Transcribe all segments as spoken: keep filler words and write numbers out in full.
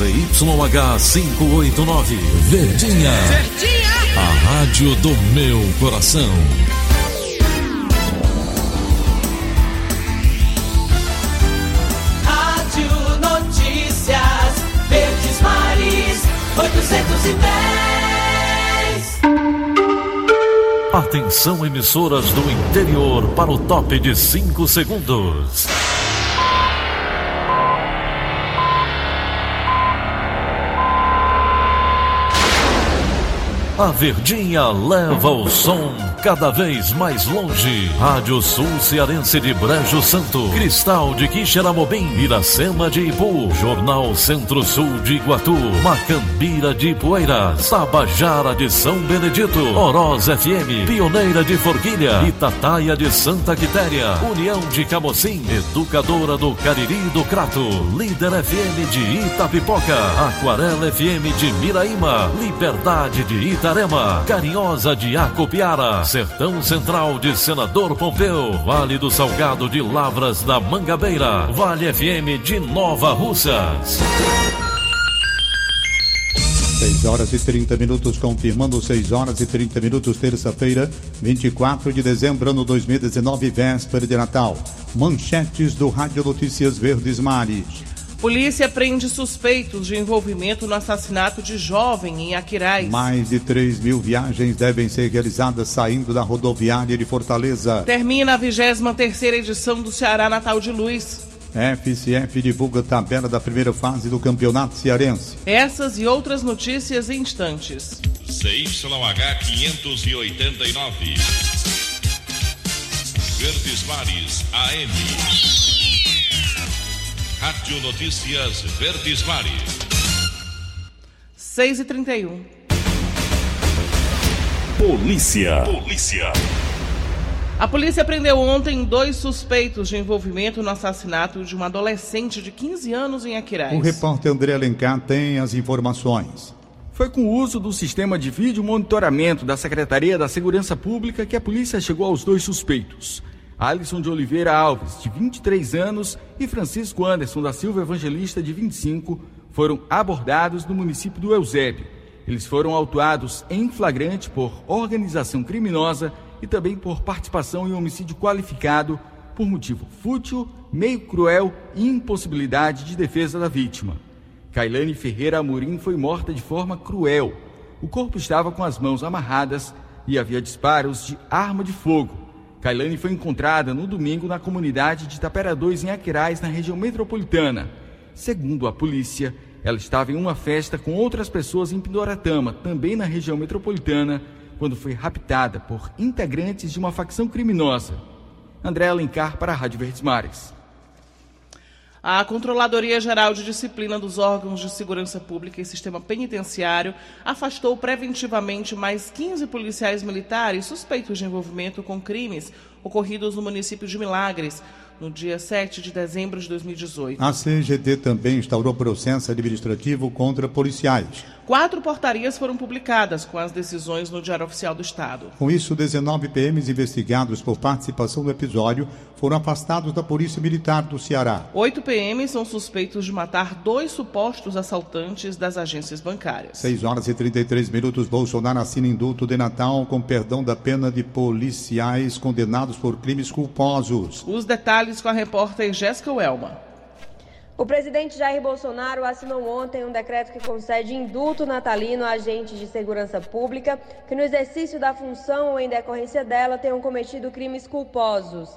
Z Y H quinhentos e oitenta e nove, Verdinha. Verdinha, a rádio do meu coração. Rádio Notícias Verdes Mares, oitocentos e dez. Atenção, emissoras do interior, para o top de cinco segundos. A Verdinha leva o som cada vez mais longe. Rádio Sul Cearense de Brejo Santo, Cristal de Quixeramobim, Iracema de Ipu, Jornal Centro-Sul de Iguatu, Macambira de Poeira, Tabajara de São Benedito, Oroz F M, Pioneira de Forquilha, Itataia de Santa Quitéria, União de Camocim, Educadora do Cariri do Crato, Líder F M de Itapipoca, Aquarela F M de Miraíma, Liberdade de Ita Arema, Carinhosa de Acopiara, Sertão Central de Senador Pompeu, Vale do Salgado de Lavras da Mangabeira, Vale F M de Nova Russas. seis horas e trinta minutos, confirmando seis horas e trinta minutos, terça-feira, vinte e quatro de dezembro, ano dois mil e dezenove, véspera de Natal. Manchetes do Rádio Notícias Verdes Mares. Polícia prende suspeitos de envolvimento no assassinato de jovem em Aquirais. Mais de três mil viagens devem ser realizadas saindo da rodoviária de Fortaleza. Termina a vigésima terceira edição do Ceará Natal de Luz. F C F divulga a tabela da primeira fase do Campeonato Cearense. Essas e outras notícias em instantes. Z Y H quinhentos e oitenta e nove, Verdes Mares A M. Rádio Notícias Verdes Mares. seis e trinta e um. Polícia. Polícia. A polícia prendeu ontem dois suspeitos de envolvimento no assassinato de uma adolescente de quinze anos em Aquirais. O repórter André Alencar tem as informações. Foi com o uso do sistema de vídeo monitoramento da Secretaria da Segurança Pública que a polícia chegou aos dois suspeitos. Alisson de Oliveira Alves, de vinte e três anos, e Francisco Anderson da Silva Evangelista, de vinte e cinco, foram abordados no município do Eusébio. Eles foram autuados em flagrante por organização criminosa e também por participação em homicídio qualificado por motivo fútil, meio cruel e impossibilidade de defesa da vítima. Cailane Ferreira Amorim foi morta de forma cruel. O corpo estava com as mãos amarradas e havia disparos de arma de fogo. Cailane foi encontrada no domingo na comunidade de Tapera dois, em Aquirais, na região metropolitana. Segundo a polícia, ela estava em uma festa com outras pessoas em Pindoratama, também na região metropolitana, quando foi raptada por integrantes de uma facção criminosa. André Alencar, para a Rádio Verdes Mares. A Controladoria Geral de Disciplina dos Órgãos de Segurança Pública e Sistema Penitenciário afastou preventivamente mais quinze policiais militares suspeitos de envolvimento com crimes ocorridos no município de Milagres, no dia sete de dezembro de dois mil e dezoito. A C G T também instaurou processo administrativo contra policiais. Quatro portarias foram publicadas com as decisões no Diário Oficial do Estado. Com isso, dezenove P Ms investigados por participação no episódio foram afastados da Polícia Militar do Ceará. Oito P Ms são suspeitos de matar dois supostos assaltantes das agências bancárias. seis horas e trinta e três minutos, Bolsonaro assina indulto de Natal com perdão da pena de policiais condenados por crimes culposos. Os detalhes com a repórter Jéssica Welma. O presidente Jair Bolsonaro assinou ontem um decreto que concede indulto natalino a agentes de segurança pública que no exercício da função ou em decorrência dela tenham cometido crimes culposos.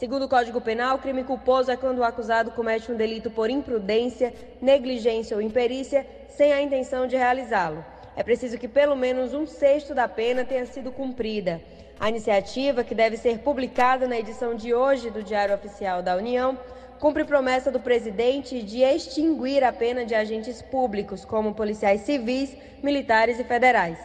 Segundo o Código Penal, crime culposo é quando o acusado comete um delito por imprudência, negligência ou imperícia sem a intenção de realizá-lo. É preciso que pelo menos um sexto da pena tenha sido cumprida. A iniciativa, que deve ser publicada na edição de hoje do Diário Oficial da União, cumpre promessa do presidente de extinguir a pena de agentes públicos, como policiais civis, militares e federais.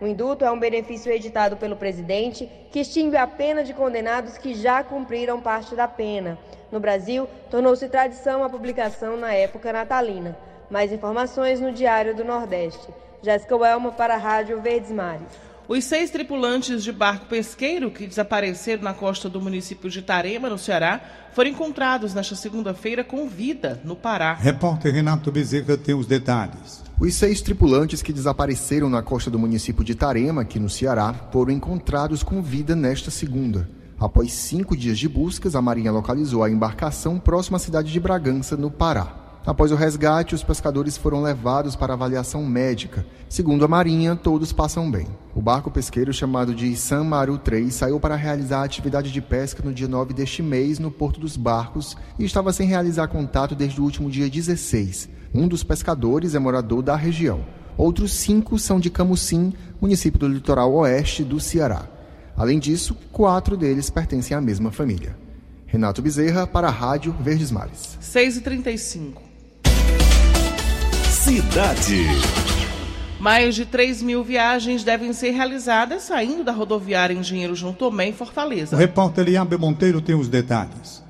O indulto é um benefício editado pelo presidente que extingue a pena de condenados que já cumpriram parte da pena. No Brasil, tornou-se tradição a publicação na época natalina. Mais informações no Diário do Nordeste. Jéssica Welma para a Rádio Verdes Mares. Os seis tripulantes de barco pesqueiro que desapareceram na costa do município de Itarema, no Ceará, foram encontrados nesta segunda-feira com vida no Pará. Repórter Renato Bezerra tem os detalhes. Os seis tripulantes que desapareceram na costa do município de Itarema, aqui no Ceará, foram encontrados com vida nesta segunda. Após cinco dias de buscas, a Marinha localizou a embarcação próxima à cidade de Bragança, no Pará. Após o resgate, os pescadores foram levados para avaliação médica. Segundo a Marinha, todos passam bem. O barco pesqueiro chamado de San Maru três saiu para realizar a atividade de pesca no dia nove deste mês no Porto dos Barcos e estava sem realizar contato desde o último dia dezesseis. Um dos pescadores é morador da região. Outros cinco são de Camocim, município do litoral oeste do Ceará. Além disso, quatro deles pertencem à mesma família. Renato Bezerra para a Rádio Verdes Mares. seis e trinta e cinco. Cidade. Mais de três mil viagens devem ser realizadas saindo da rodoviária Engenheiro João Thomé, em Fortaleza. O repórter Eliabe Monteiro tem os detalhes.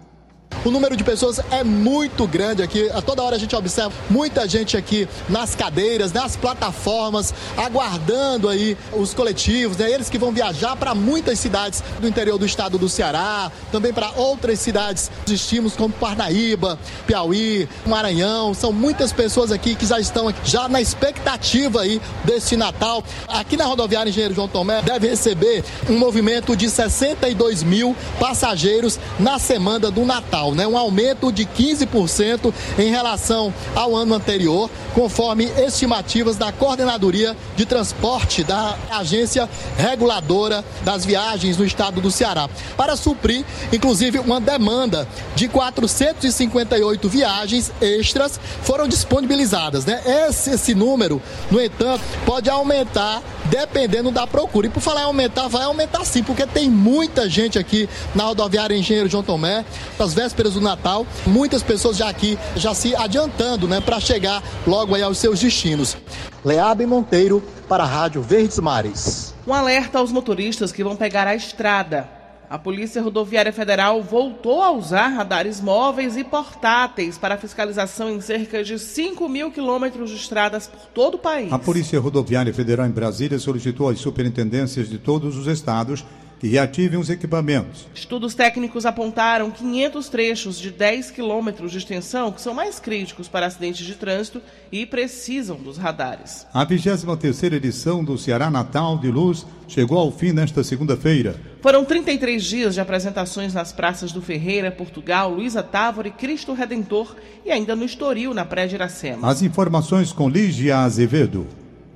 O número de pessoas é muito grande aqui, a toda hora a gente observa muita gente aqui nas cadeiras, nas plataformas, aguardando aí os coletivos, né? Eles que vão viajar para muitas cidades do interior do estado do Ceará, também para outras cidades destinos como Parnaíba, Piauí, Maranhão. São muitas pessoas aqui que já estão aqui, já na expectativa aí deste Natal. Aqui na rodoviária Engenheiro João Thomé deve receber um movimento de sessenta e dois mil passageiros na semana do Natal, né? Um aumento de quinze por cento em relação ao ano anterior, conforme estimativas da Coordenadoria de Transporte da Agência Reguladora das Viagens no estado do Ceará, para suprir, inclusive, uma demanda de quatrocentas e cinquenta e oito viagens extras foram disponibilizadas, né? Esse, esse número, no entanto, pode aumentar dependendo da procura. E por falar em aumentar, vai aumentar sim, porque tem muita gente aqui na rodoviária Engenheiro João Thomé, nas vésperas do Natal, muitas pessoas já aqui, já se adiantando, né, para chegar logo aí aos seus destinos. Leabe Monteiro para a Rádio Verdes Mares. Um alerta aos motoristas que vão pegar a estrada. A Polícia Rodoviária Federal voltou a usar radares móveis e portáteis para fiscalização em cerca de cinco mil quilômetros de estradas por todo o país. A Polícia Rodoviária Federal em Brasília solicitou às superintendências de todos os estados que reativem os equipamentos. Estudos técnicos apontaram quinhentos trechos de dez quilômetros de extensão que são mais críticos para acidentes de trânsito e precisam dos radares. A vigésima terceira edição do Ceará Natal de Luz chegou ao fim nesta segunda-feira. Foram trinta e três dias de apresentações nas praças do Ferreira, Portugal, Luísa Távora e Cristo Redentor e ainda no Estoril, na Praia de Iracema. As informações com Lígia Azevedo.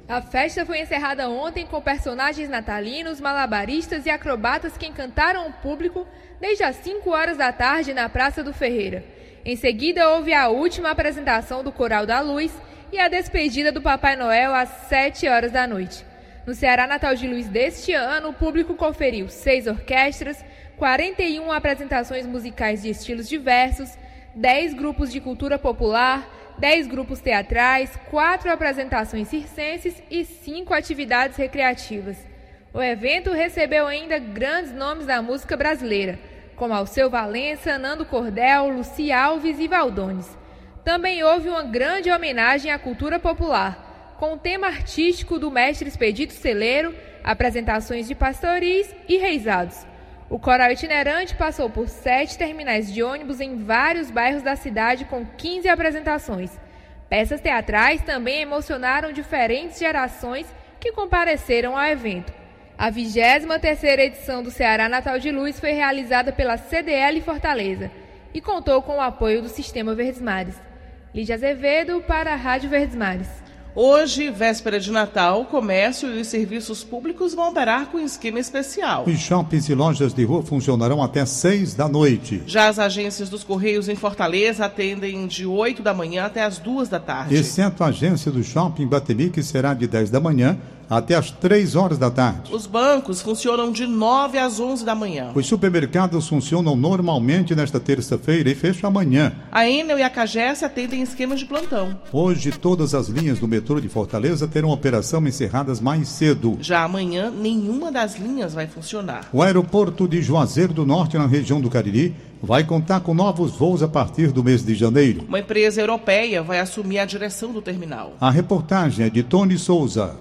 A festa foi encerrada ontem com personagens natalinos, malabaristas e acrobatas que encantaram o público desde as cinco horas da tarde na Praça do Ferreira. Em seguida, houve a última apresentação do Coral da Luz e a despedida do Papai Noel às sete horas da noite. No Ceará Natal de Luz deste ano, o público conferiu seis orquestras, quarenta e uma apresentações musicais de estilos diversos, dez grupos de cultura popular, dez grupos teatrais, quatro apresentações circenses e cinco atividades recreativas. O evento recebeu ainda grandes nomes da música brasileira, como Alceu Valença, Nando Cordel, Luci Alves e Valdones. Também houve uma grande homenagem à cultura popular, com o tema artístico do mestre Expedito Celeiro, apresentações de pastoris e reisados. O coral itinerante passou por sete terminais de ônibus em vários bairros da cidade com quinze apresentações. Peças teatrais também emocionaram diferentes gerações que compareceram ao evento. A vigésima terceira edição do Ceará Natal de Luz foi realizada pela C D L Fortaleza e contou com o apoio do Sistema Verdes Mares. Lígia Azevedo para a Rádio Verdes Mares. Hoje, véspera de Natal, o comércio e os serviços públicos vão operar com um esquema especial. Os shoppings e lojas de rua funcionarão até seis da noite. Já as agências dos Correios em Fortaleza atendem de oito da manhã até as duas da tarde. Exceto a agência do shopping Batemi, que será de dez da manhã até as três horas da tarde. Os bancos funcionam de nove às onze da manhã. Os supermercados funcionam normalmente nesta terça-feira e fecham amanhã. A Enel e a Cagesa atendem esquemas de plantão. Hoje, todas as linhas do metrô de Fortaleza terão operação encerradas mais cedo. Já amanhã, nenhuma das linhas vai funcionar. O aeroporto de Juazeiro do Norte, na região do Cariri, vai contar com novos voos a partir do mês de janeiro. Uma empresa europeia vai assumir a direção do terminal. A reportagem é de Tony Souza.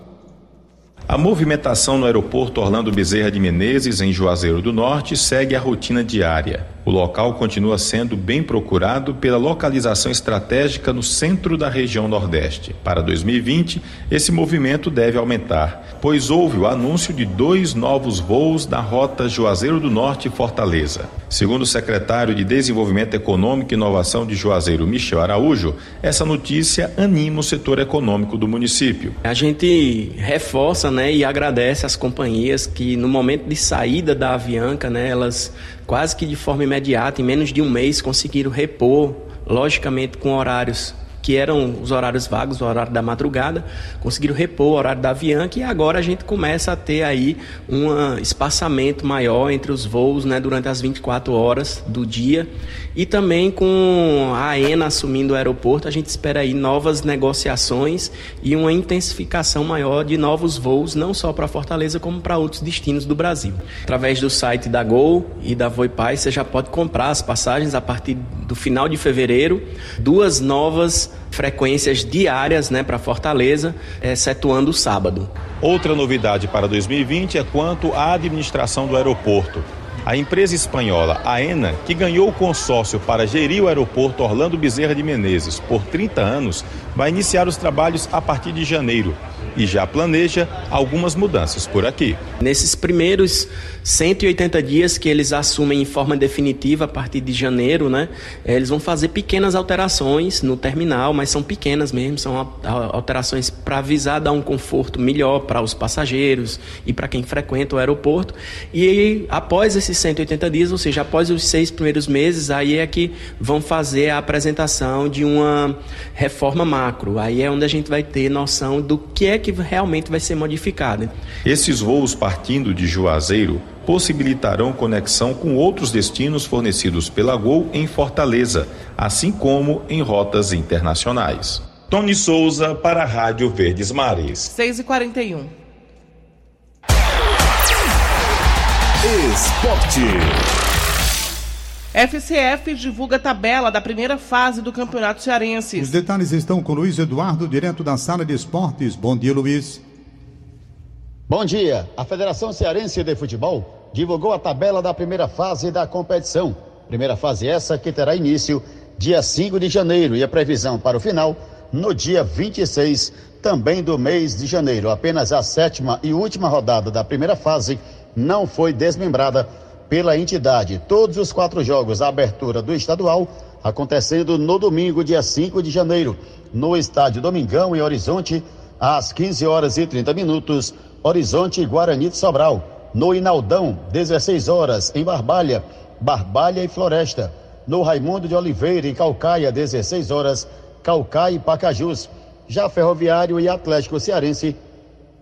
A movimentação no aeroporto Orlando Bezerra de Menezes, em Juazeiro do Norte, segue a rotina diária. O local continua sendo bem procurado pela localização estratégica no centro da região Nordeste. Para dois mil e vinte, esse movimento deve aumentar, pois houve o anúncio de dois novos voos da rota Juazeiro do Norte e Fortaleza. Segundo o secretário de Desenvolvimento Econômico e Inovação de Juazeiro, Michel Araújo, essa notícia anima o setor econômico do município. A gente reforça, né? Né, e agradece às companhias que no momento de saída da Avianca, né, elas quase que de forma imediata, em menos de um mês, conseguiram repor, logicamente com horários que eram os horários vagos, o horário da madrugada, conseguiram repor o horário da Avianca, e agora a gente começa a ter aí um espaçamento maior entre os voos, né, durante as vinte e quatro horas do dia, e também com a AENA assumindo o aeroporto, a gente espera aí novas negociações e uma intensificação maior de novos voos, não só para Fortaleza, como para outros destinos do Brasil. Através do site da Gol e da Voipay, você já pode comprar as passagens a partir do final de fevereiro, duas novas frequências diárias, né, para Fortaleza, excetuando o sábado. Outra novidade para dois mil e vinte é quanto à administração do aeroporto. A empresa espanhola AENA, que ganhou o consórcio para gerir o aeroporto Orlando Bezerra de Menezes por trinta anos, vai iniciar os trabalhos a partir de janeiro e já planeja algumas mudanças por aqui. Nesses primeiros cento e oitenta dias que eles assumem em forma definitiva a partir de janeiro, né, eles vão fazer pequenas alterações no terminal, mas são pequenas mesmo, são alterações para visar dar um conforto melhor para os passageiros e para quem frequenta o aeroporto. E após esses cento e oitenta dias, ou seja, após os seis primeiros meses, aí é que vão fazer a apresentação de uma reforma macro. Aí é onde a gente vai ter noção do que é que realmente vai ser modificado. Esses voos partindo de Juazeiro possibilitarão conexão com outros destinos fornecidos pela Gol em Fortaleza, assim como em rotas internacionais. Tony Souza para a Rádio Verdes Mares. seis e quarenta e um. Esporte. F C F divulga a tabela da primeira fase do Campeonato Cearense. Os detalhes estão com Luiz Eduardo, direto da Sala de Esportes. Bom dia, Luiz. Bom dia. A Federação Cearense de Futebol divulgou a tabela da primeira fase da competição. Primeira fase essa que terá início dia cinco de janeiro e a previsão para o final no dia vinte e seis também do mês de janeiro. Apenas a sétima e última rodada da primeira fase não foi desmembrada pela entidade. Todos os quatro jogos, a abertura do estadual, acontecendo no domingo, dia cinco de janeiro, no estádio Domingão, em Horizonte, às quinze horas e trinta minutos, Horizonte e Guarani de Sobral. No Inaldão, dezesseis horas, em Barbalha, Barbalha e Floresta. No Raimundo de Oliveira, em Calcaia, dezesseis horas, Calcaia e Pacajus. Já Ferroviário e Atlético Cearense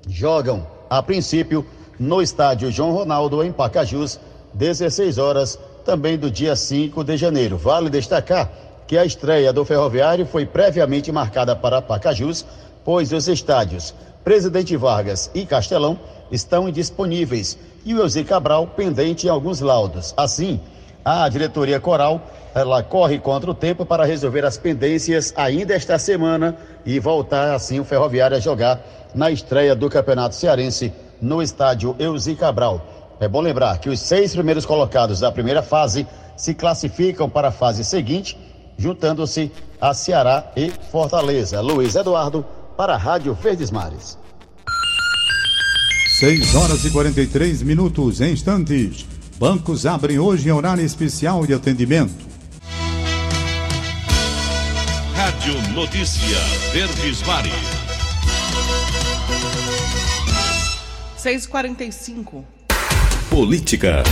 jogam, a princípio, no estádio João Ronaldo, em Pacajus, dezesseis horas, também do dia cinco de janeiro. Vale destacar que a estreia do Ferroviário foi previamente marcada para Pacajus, pois os estádios Presidente Vargas e Castelão estão indisponíveis e o Elzi Cabral pendente em alguns laudos. Assim, a diretoria coral, ela corre contra o tempo para resolver as pendências ainda esta semana e voltar assim o Ferroviário a jogar na estreia do Campeonato Cearense no estádio Elzi Cabral. É bom lembrar que os seis primeiros colocados da primeira fase se classificam para a fase seguinte, juntando-se a Ceará e Fortaleza. Luiz Eduardo, para a Rádio Verdes Mares. seis horas e quarenta e três minutos em instantes. Bancos abrem hoje em horário especial de atendimento. Rádio Notícia Verdes Mares. seis e quarenta e cinco. Política.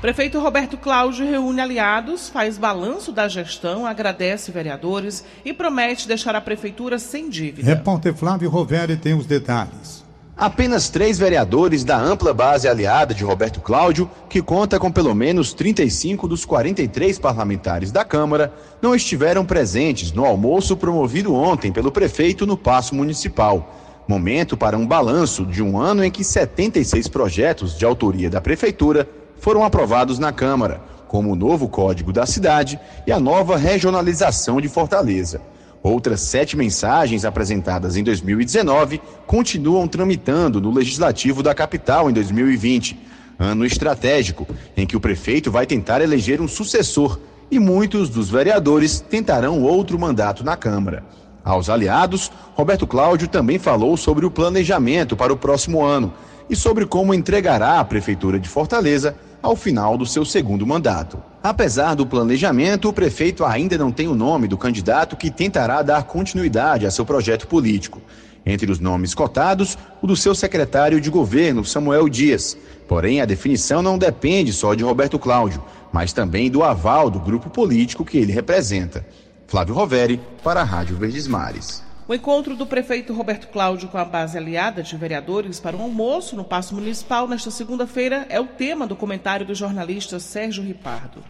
Prefeito Roberto Cláudio reúne aliados, faz balanço da gestão, agradece vereadores e promete deixar a prefeitura sem dívida. Repórter Flávio Roveri tem os detalhes. Apenas três vereadores da ampla base aliada de Roberto Cláudio, que conta com pelo menos trinta e cinco dos quarenta e três parlamentares da Câmara, não estiveram presentes no almoço promovido ontem pelo prefeito no Paço Municipal. Momento para um balanço de um ano em que setenta e seis projetos de autoria da Prefeitura foram aprovados na Câmara, como o novo Código da Cidade e a nova regionalização de Fortaleza. Outras sete mensagens apresentadas em dois mil e dezenove continuam tramitando no Legislativo da capital em dois mil e vinte, ano estratégico em que o prefeito vai tentar eleger um sucessor e muitos dos vereadores tentarão outro mandato na Câmara. Aos aliados, Roberto Cláudio também falou sobre o planejamento para o próximo ano e sobre como entregará a Prefeitura de Fortaleza ao final do seu segundo mandato. Apesar do planejamento, o prefeito ainda não tem o nome do candidato que tentará dar continuidade a seu projeto político. Entre os nomes cotados, o do seu secretário de governo, Samuel Dias. Porém, a definição não depende só de Roberto Cláudio, mas também do aval do grupo político que ele representa. Flávio Roveri, para a Rádio Verdes Mares. O encontro do prefeito Roberto Cláudio com a base aliada de vereadores para um almoço no Paço Municipal nesta segunda-feira é o tema do comentário do jornalista Sérgio Ripardo.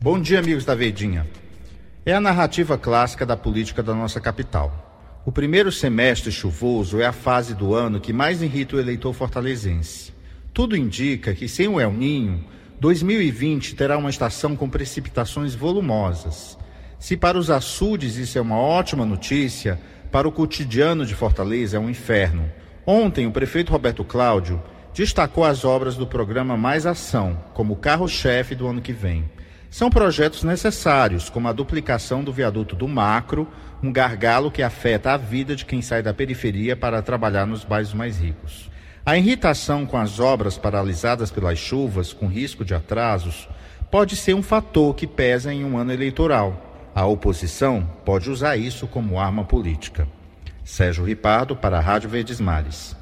Bom dia, amigos da Verdinha. É a narrativa clássica da política da nossa capital. O primeiro semestre chuvoso é a fase do ano que mais irrita o eleitor fortalezense. Tudo indica que, sem o El Niño, dois mil e vinte terá uma estação com precipitações volumosas. Se para os açudes isso é uma ótima notícia, para o cotidiano de Fortaleza é um inferno. Ontem, o prefeito Roberto Cláudio destacou as obras do programa Mais Ação, como carro-chefe do ano que vem. São projetos necessários, como a duplicação do viaduto do Macro, um gargalo que afeta a vida de quem sai da periferia para trabalhar nos bairros mais ricos. A irritação com as obras paralisadas pelas chuvas, com risco de atrasos, pode ser um fator que pesa em um ano eleitoral. A oposição pode usar isso como arma política. Sérgio Ripardo, para a Rádio Verdes Mares.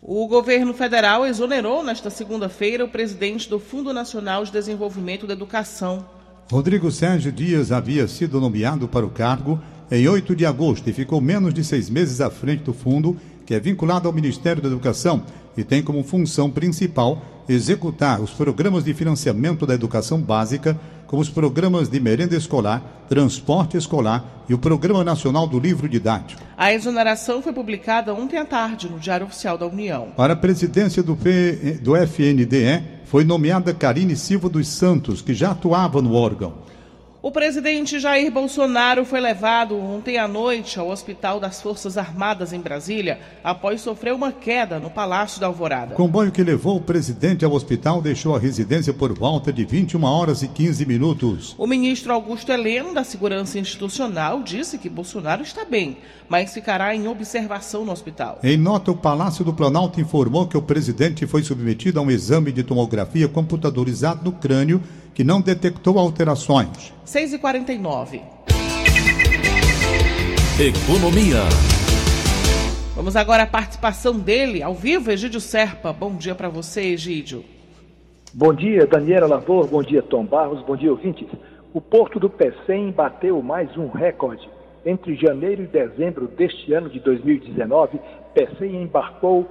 O governo federal exonerou nesta segunda-feira o presidente do Fundo Nacional de Desenvolvimento da Educação. Rodrigo Sérgio Dias havia sido nomeado para o cargo em oito de agosto e ficou menos de seis meses à frente do fundo, que é vinculado ao Ministério da Educação e tem como função principal executar os programas de financiamento da educação básica, como os programas de merenda escolar, transporte escolar e o Programa Nacional do Livro Didático. A exoneração foi publicada ontem à tarde no Diário Oficial da União. Para a presidência do, P... do F N D E, foi nomeada Carine Silva dos Santos, que já atuava no órgão. O presidente Jair Bolsonaro foi levado ontem à noite ao Hospital das Forças Armadas em Brasília, após sofrer uma queda no Palácio da Alvorada. O comboio que levou o presidente ao hospital deixou a residência por volta de vinte e uma horas e quinze minutos. O ministro Augusto Heleno, da Segurança Institucional, disse que Bolsonaro está bem, mas ficará em observação no hospital. Em nota, o Palácio do Planalto informou que o presidente foi submetido a um exame de tomografia computadorizado no crânio, que não detectou alterações. seis e quarenta e nove. Economia. Vamos agora à participação dele, ao vivo, Egídio Serpa. Bom dia para você, Egídio. Bom dia, Daniela Lavor. Bom dia, Tom Barros. Bom dia, ouvintes. O Porto do Pecém bateu mais um recorde. Entre janeiro e dezembro deste ano de dois mil e dezenove, Pecém embarcou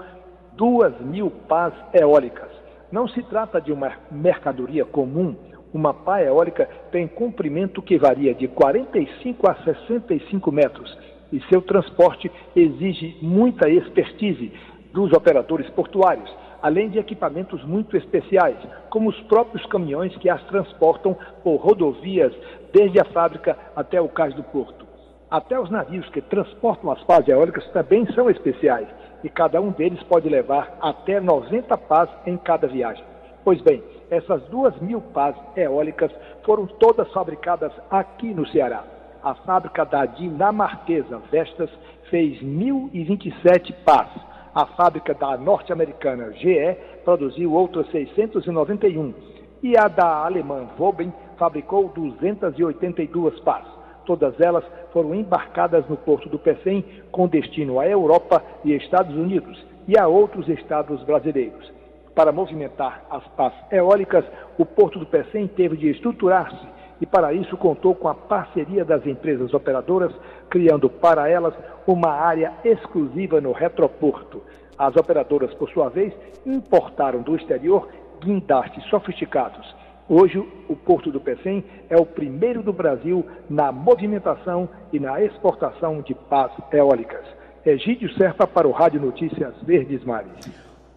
duas mil pás eólicas. Não se trata de uma mercadoria comum. Uma pá eólica tem comprimento que varia de quarenta e cinco a sessenta e cinco metros e seu transporte exige muita expertise dos operadores portuários, além de equipamentos muito especiais, como os próprios caminhões que as transportam por rodovias desde a fábrica até o cais do porto. Até os navios que transportam as pás eólicas também são especiais e cada um deles pode levar até noventa pás em cada viagem. Pois bem, essas duas mil pás eólicas foram todas fabricadas aqui no Ceará. A fábrica da dinamarquesa Vestas fez mil e vinte e sete pás. A fábrica da norte-americana G E produziu outras seiscentos e noventa e um. E a da alemã Voben fabricou duzentas e oitenta e duas pás. Todas elas foram embarcadas no Porto do Pecém com destino à Europa e Estados Unidos e a outros estados brasileiros. Para movimentar as pás eólicas, o Porto do Pecém teve de estruturar-se e, para isso, contou com a parceria das empresas operadoras, criando para elas uma área exclusiva no retroporto. As operadoras, por sua vez, importaram do exterior guindastes sofisticados. Hoje, o Porto do Pecém é o primeiro do Brasil na movimentação e na exportação de pás eólicas. Egídio Serpa para o Rádio Notícias Verdes Mares.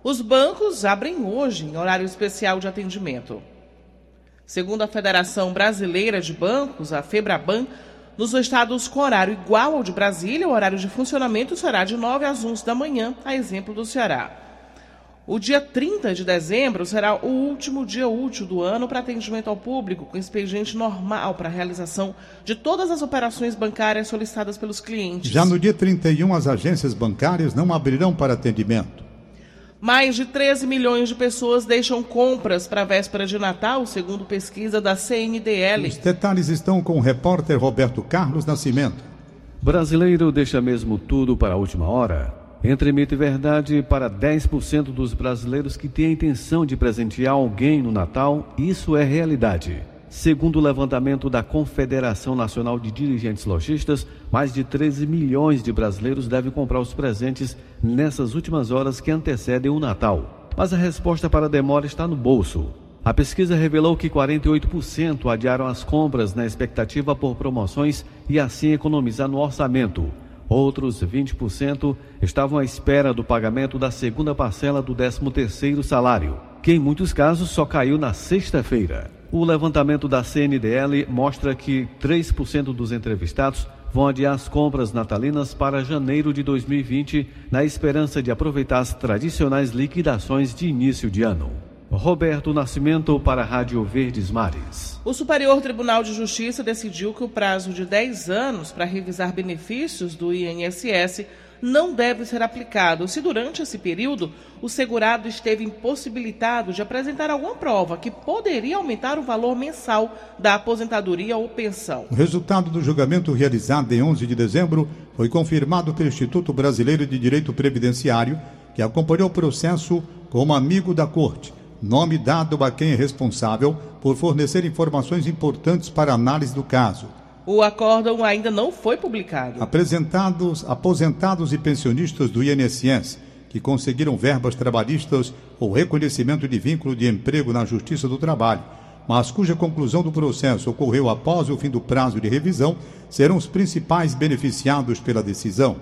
Os bancos abrem hoje em horário especial de atendimento. Segundo a Federação Brasileira de Bancos, a FEBRABAN, Nos estados com horário igual ao de Brasília, o horário de funcionamento será de nove às onze da manhã, a exemplo do Ceará. O dia trinta de dezembro será o último dia útil do ano para atendimento ao público, com expediente normal para a realização de todas as operações bancárias solicitadas pelos clientes. Já no dia trinta e um, as agências bancárias não abrirão para atendimento. Mais de treze milhões de pessoas deixam compras para a véspera de Natal, segundo pesquisa da C N D L. Os detalhes estão com o repórter Roberto Carlos Nascimento. Brasileiro deixa mesmo tudo para a última hora. Entre mito e verdade, para dez por cento dos brasileiros que têm a intenção de presentear alguém no Natal, isso é realidade. Segundo o levantamento da Confederação Nacional de Dirigentes Lojistas, mais de treze milhões de brasileiros devem comprar os presentes nessas últimas horas que antecedem o Natal. Mas a resposta para a demora está no bolso. A pesquisa revelou que quarenta e oito por cento adiaram as compras na expectativa por promoções e assim economizar no orçamento. Outros vinte por cento estavam à espera do pagamento da segunda parcela do décimo terceiro salário, que em muitos casos só caiu na sexta-feira. O levantamento da C N D L mostra que três por cento dos entrevistados vão adiar as compras natalinas para janeiro de dois mil e vinte, na esperança de aproveitar as tradicionais liquidações de início de ano. Roberto Nascimento para a Rádio Verdes Mares. O Superior Tribunal de Justiça decidiu que o prazo de dez anos para revisar benefícios do I N S S não deve ser aplicado se durante esse período o segurado esteve impossibilitado de apresentar alguma prova que poderia aumentar o valor mensal da aposentadoria ou pensão. O resultado do julgamento realizado em onze de dezembro foi confirmado pelo Instituto Brasileiro de Direito Previdenciário, que acompanhou o processo como amigo da Corte. Nome dado a quem é responsável por fornecer informações importantes para análise do caso. O acórdão ainda não foi publicado. Apresentados aposentados e pensionistas do I N S S que conseguiram verbas trabalhistas ou reconhecimento de vínculo de emprego na Justiça do Trabalho, mas cuja conclusão do processo ocorreu após o fim do prazo de revisão, serão os principais beneficiados pela decisão.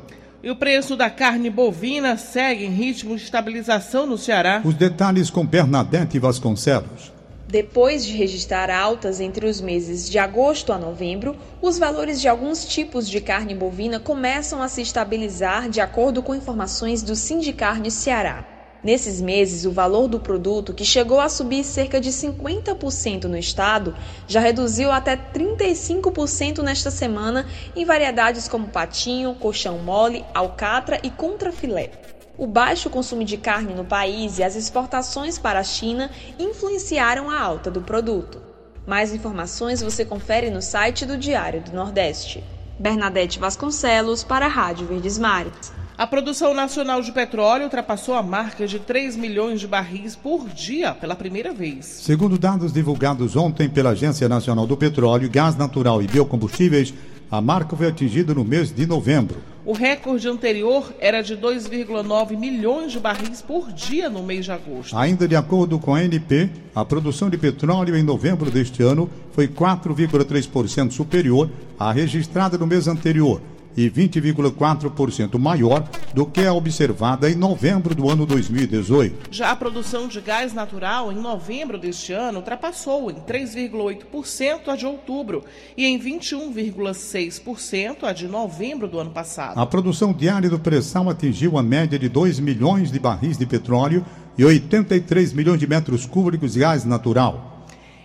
E o preço da carne bovina segue em ritmo de estabilização no Ceará. Os detalhes com Bernadette Vasconcelos. Depois de registrar altas entre os meses de agosto a novembro, os valores de alguns tipos de carne bovina começam a se estabilizar, de acordo com informações do Sindicarne Ceará. Nesses meses, o valor do produto, que chegou a subir cerca de cinquenta por cento no estado, já reduziu até trinta e cinco por cento nesta semana em variedades como patinho, coxão mole, alcatra e contrafilé. O baixo consumo de carne no país e as exportações para a China influenciaram a alta do produto. Mais informações você confere no site do Diário do Nordeste. Bernadette Vasconcelos para a Rádio Verdes Mares. A produção nacional de petróleo ultrapassou a marca de três milhões de barris por dia pela primeira vez. Segundo dados divulgados ontem pela Agência Nacional do Petróleo, Gás Natural e Biocombustíveis, a marca foi atingida no mês de novembro. O recorde anterior era de dois vírgula nove milhões de barris por dia no mês de agosto. Ainda de acordo com a ANP, a produção de petróleo em novembro deste ano foi quatro vírgula três por cento superior à registrada no mês anterior e vinte vírgula quatro por cento maior do que a observada em novembro do ano dois mil e dezoito. Já a produção de gás natural em novembro deste ano ultrapassou em três vírgula oito por cento a de outubro e em vinte e um vírgula seis por cento a de novembro do ano passado. A produção diária do pré-sal atingiu a média de dois milhões de barris de petróleo e oitenta e três milhões de metros cúbicos de gás natural.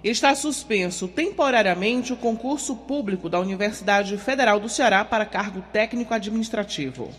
Está suspenso temporariamente o concurso público da Universidade Federal do Ceará para cargo técnico-administrativo.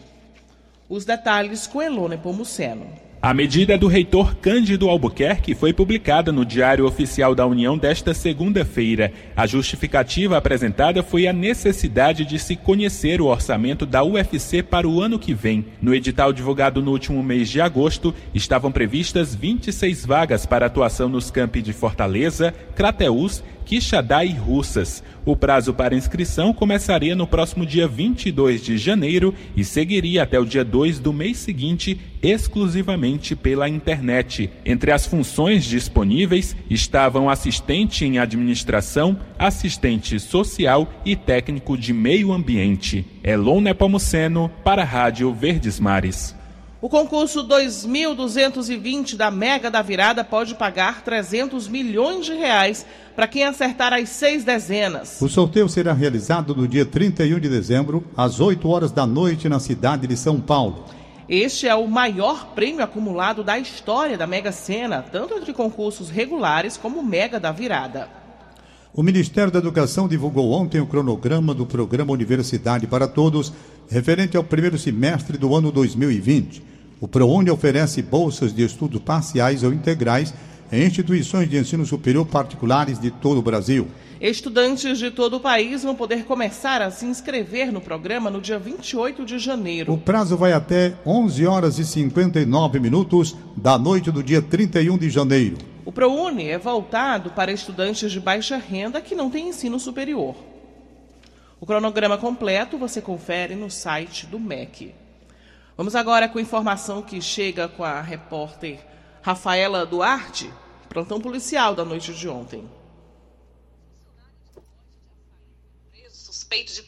Os detalhes com Elone Pomuceno. A medida do reitor Cândido Albuquerque foi publicada no Diário Oficial da União desta segunda-feira. A justificativa apresentada foi a necessidade de se conhecer o orçamento da U F C para o ano que vem. No edital divulgado no último mês de agosto, estavam previstas vinte e seis vagas para atuação nos campi de Fortaleza, Crateús, Quixadá e Russas. O prazo para inscrição começaria no próximo dia vinte e dois de janeiro e seguiria até o dia dois do mês seguinte, exclusivamente pela internet. Entre as funções disponíveis estavam assistente em administração, assistente social e técnico de meio ambiente. Elon Nepomuceno para a Rádio Verdes Mares. O concurso dois mil duzentos e vinte da Mega da Virada pode pagar trezentos milhões de reais para quem acertar as seis dezenas. O sorteio será realizado no dia trinta e um de dezembro, às oito horas da noite, na cidade de São Paulo. Este é o maior prêmio acumulado da história da Mega Sena, tanto entre concursos regulares como o Mega da Virada. O Ministério da Educação divulgou ontem o cronograma do programa Universidade para Todos, referente ao primeiro semestre do ano dois mil e vinte. O ProUni oferece bolsas de estudo parciais ou integrais em instituições de ensino superior particulares de todo o Brasil. Estudantes de todo o país vão poder começar a se inscrever no programa no dia vinte e oito de janeiro. O prazo vai até onze horas e cinquenta e nove minutos da noite do dia trinta e um de janeiro. O ProUni é voltado para estudantes de baixa renda que não têm ensino superior. O cronograma completo você confere no site do M E C. Vamos agora com informação que chega com a repórter Rafaela Duarte, plantão policial da noite de ontem. Suspeito de...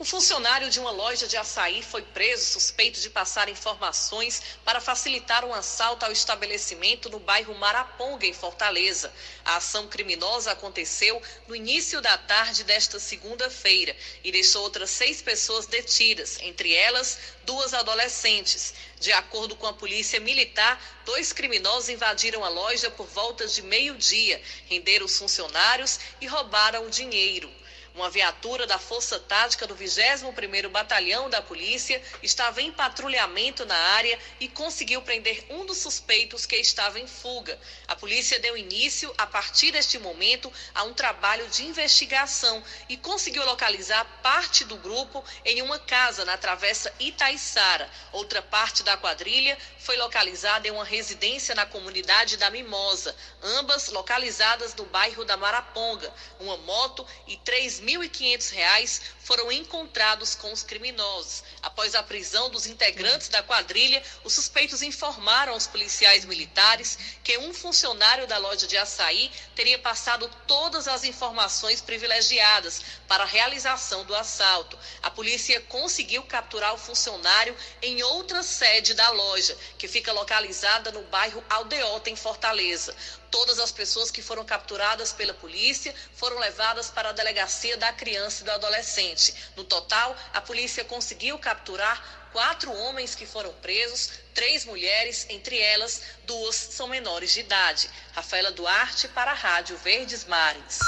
Um funcionário de uma loja de açaí foi preso suspeito de passar informações para facilitar um assalto ao estabelecimento no bairro Maraponga, em Fortaleza. A ação criminosa aconteceu no início da tarde desta segunda-feira e deixou outras seis pessoas detidas, entre elas duas adolescentes. De acordo com a polícia militar, dois criminosos invadiram a loja por volta de meio-dia, renderam os funcionários e roubaram o dinheiro. Uma viatura da Força Tática do vigésimo primeiro Batalhão da Polícia estava em patrulhamento na área e conseguiu prender um dos suspeitos que estava em fuga. A polícia deu início, a partir deste momento, a um trabalho de investigação e conseguiu localizar parte do grupo em uma casa na Travessa Itaiçara. Outra parte da quadrilha foi localizada em uma residência na comunidade da Mimosa, ambas localizadas no bairro da Maraponga. Uma moto e três mil e quinhentos reais foram encontrados com os criminosos. Após a prisão dos integrantes da quadrilha, os suspeitos informaram aos policiais militares que um funcionário da loja de açaí teria passado todas as informações privilegiadas para a realização do assalto. A polícia conseguiu capturar o funcionário em outra sede da loja, que fica localizada no bairro Aldeota, em Fortaleza. Todas as pessoas que foram capturadas pela polícia foram levadas para a delegacia da criança e do adolescente. No total, a polícia conseguiu capturar quatro homens que foram presos, três mulheres, entre elas, duas são menores de idade. Rafaela Duarte para a Rádio Verdes Mares.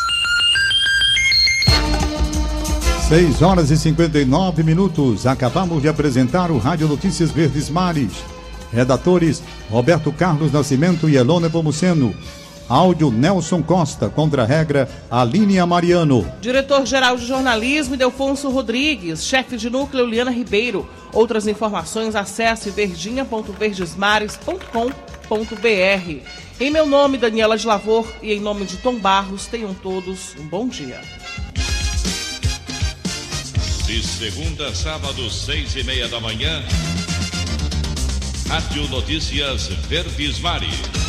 seis horas e cinquenta e nove minutos. Acabamos de apresentar o Rádio Notícias Verdes Mares. Redatores Roberto Carlos Nascimento e Elona Pomuceno. Áudio Nelson Costa, contra-regra Aline Amariano. Diretor-geral de jornalismo Delfonso Rodrigues, chefe de núcleo Liana Ribeiro. Outras informações acesse verdinha ponto verdes mares ponto com ponto br. Em meu nome, Daniela de Lavor, e em nome de Tom Barros, tenham todos um bom dia. De segunda a sábado, seis e meia da manhã, Rádio Notícias Verdes Mares.